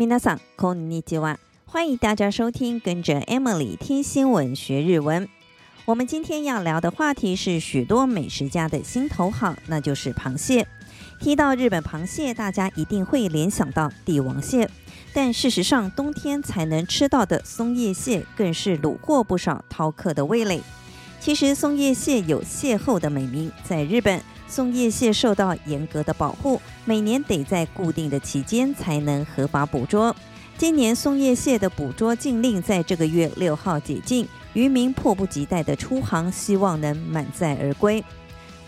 皆さんこんにちは，欢迎大家收听跟着 Emily 听新闻学日文。我们今天要聊的话题是许多美食家的心头好，那就是螃蟹。提到日本螃蟹，大家一定会联想到帝王蟹，但事实上冬天才能吃到的松叶蟹更是虏获不少饕客的味蕾。其实松叶蟹有蟹后的美名，在日本松叶蟹受到严格的保护，每年得在固定的期间才能合法捕捉。今年松叶蟹的捕捉禁令在这个月6号解禁，渔民迫不及待的出航，希望能满载而归。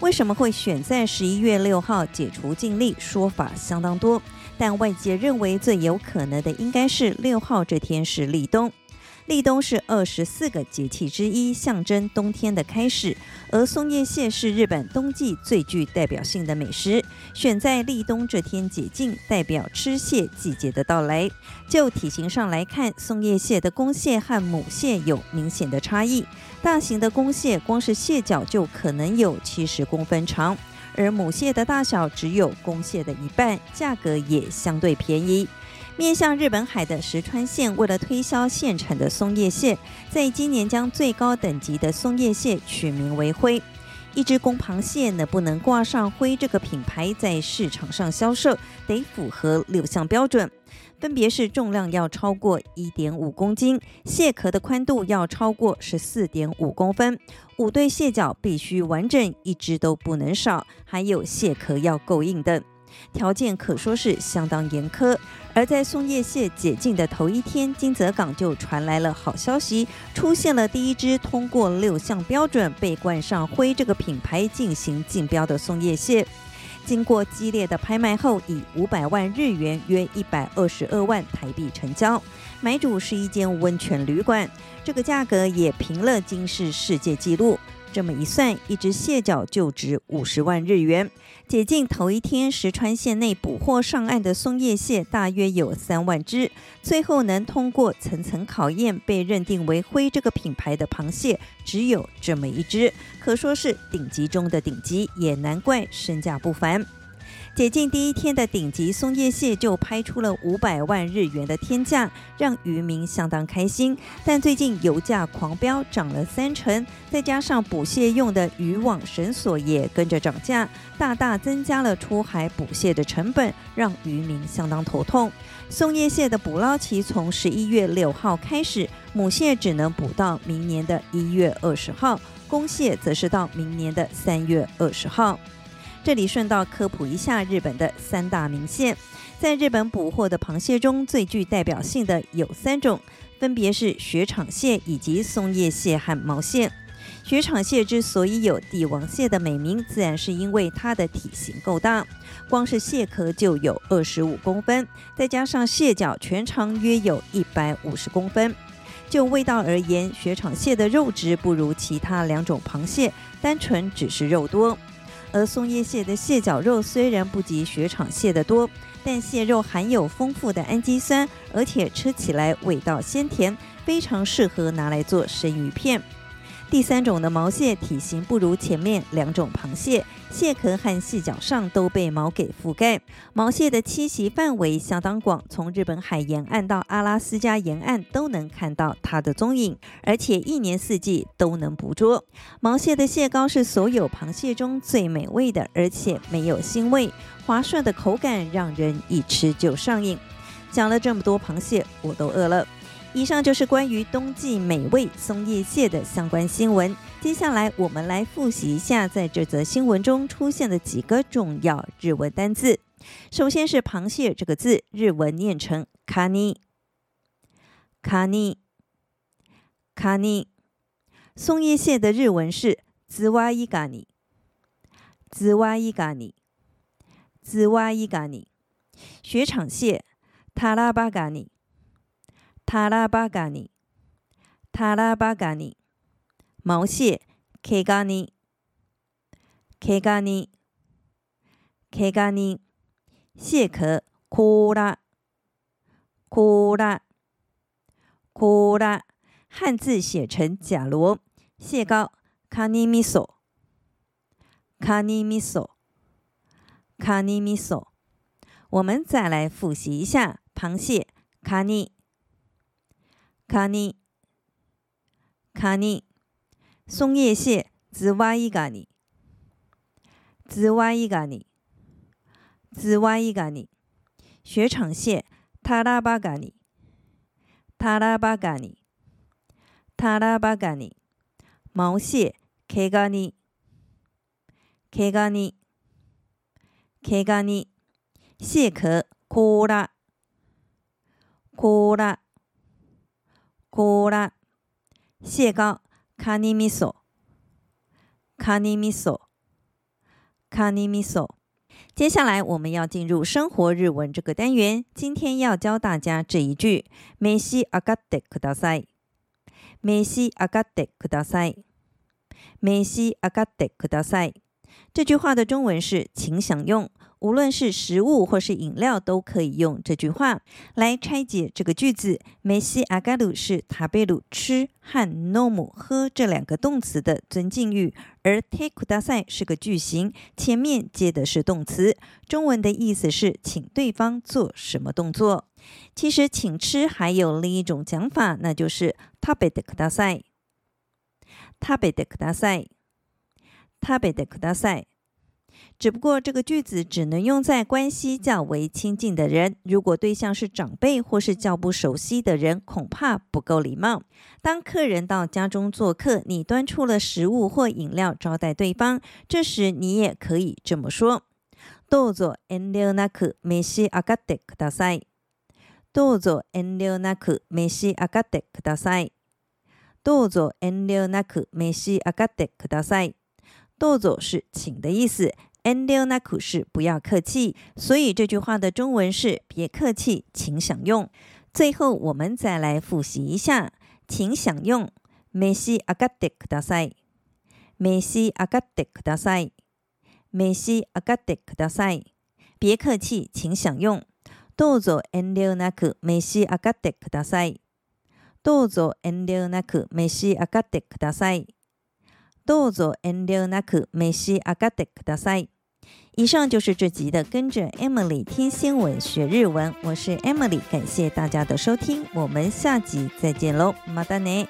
为什么会选在11月6号解除禁令，说法相当多，但外界认为最有可能的应该是6号这天是立冬。立冬是24个节气之一，象征冬天的开始，而松叶蟹是日本冬季最具代表性的美食，选在立冬这天解禁，代表吃蟹季节的到来。就体型上来看，松叶蟹的公蟹和母蟹有明显的差异，大型的公蟹光是蟹脚就可能有70公分长，而母蟹的大小只有公蟹的一半，价格也相对便宜。面向日本海的石川县为了推销现产的松叶蟹，在今年将最高等级的松叶蟹取名为灰。一只公螃蟹能不能挂上灰这个品牌在市场上销售，得符合六项标准，分别是重量要超过 1.5 公斤，蟹壳的宽度要超过 14.5 公分，五对蟹脚必须完整，一只都不能少，还有蟹壳要够硬等。条件可说是相当严苛，而在松叶蟹解禁的头一天，金泽港就传来了好消息，出现了第一只通过六项标准被冠上灰这个品牌进行竞标的松叶蟹。经过激烈的拍卖后，以500万日元约122万台币成交，买主是一间温泉旅馆，这个价格也平了金氏世界纪录。这么一算，一只蟹脚就值50万日元。解禁头一天，石川县内捕获上岸的松叶蟹大约有3万只，最后能通过层层考验被认定为灰这个品牌的螃蟹只有这么一只，可说是顶级中的顶级，也难怪身价不凡。解禁第一天的顶级松叶蟹就拍出了500万日元的天价，让渔民相当开心。但最近油价狂飙，涨了30%，再加上捕蟹用的渔网绳索也跟着涨价，大大增加了出海捕蟹的成本，让渔民相当头痛。松叶蟹的捕捞期从11月6号开始，母蟹只能捕到明年的1月20号，公蟹则是到明年的3月20号。这里顺道科普一下日本的三大名蟹。在日本捕获的螃蟹中，最具代表性的有3种，分别是雪场蟹以及松叶蟹和毛蟹。雪场蟹之所以有帝王蟹的美名，自然是因为它的体型够大，光是蟹壳就有25公分，再加上蟹脚全长约有150公分。就味道而言，雪场蟹的肉质不如其他2种螃蟹，单纯只是肉多。而松叶蟹的蟹脚肉虽然不及雪场蟹的多，但蟹肉含有丰富的氨基酸，而且吃起来味道鲜甜，非常适合拿来做生鱼片。第3种的毛蟹体型不如前面2种螃蟹，蟹壳和蟹脚上都被毛给覆盖。毛蟹的栖息范围相当广，从日本海沿岸到阿拉斯加沿岸都能看到它的踪影，而且一年四季都能捕捉。毛蟹的蟹膏是所有螃蟹中最美味的，而且没有腥味，滑顺的口感让人一吃就上瘾。讲了这么多螃蟹，我都饿了。以上就是关于冬季美味松叶蟹的相关新闻。接下来我们来复习一下在这则新闻中出现的几个重要日文单字。首先是螃蟹这个字，日文念成カニ。カニ。カニ。松叶蟹的日文是ズワイガニ。ズワイガニ。ズワイガニ。雪场蟹タラバガニ。タラバガニ、タラバガニ。毛蟹、ケガニ、ケガニ、ケガニ。蟹壳、コーラ、コーラ、コーラ。汉字写成甲螺。蟹膏、カニ味噌、カニ味噌、カニ味噌。我们再来复习一下螃蟹カニカニカニ松叶蟹ズワイガニズワイガニズワイガニ雪场蟹タラバガニタラバガニタラバガニ毛蟹ケガニケガニケガニ蟹壳コーラコーラコーラ蟹膏カニ味噌カニ味噌カニ味噌接下来我们要进入生活日文这个单元，今天要教大家这一句召し上がってください召し上がってください召し上がってください。这句话的中文是请享用，无论是食物或是饮料都可以用这句话。来拆解这个句子，召し上がる是食べる吃和飲む喝这两个动词的尊敬语，而てください是个句型，前面接的是动词，中文的意思是请对方做什么动作。其实请吃还有另一种讲法，那就是食べてください食べてください食べてください。只不过这个句子只能用在关系较为亲近的人，如果对象是长辈或是较不熟悉的人，恐怕不够礼貌。当客人到家中做客，你端出了食物或饮料招待对方，这时你也可以这么说：どうぞ遠慮なく召し上がってください。どうぞ遠慮なく召し上がってください。どうぞ遠慮なく召し上がってください。どうぞ是请的意思，遠慮なく是不要客气，所以这句话的中文是别客气，请享用。最后我们再来复习一下，请享用召し上がってください召し上がってください召し上がってください别客气，请享用。どうぞ遠慮なく召し上がってくださいどうぞ遠慮なく召し上がってくださいどうぞ遠慮なく召し上がってください。以上就是这集的跟着 Emily 听新闻学日文，我是 Emily， 感谢大家的收听，我们下集再见喽，またね。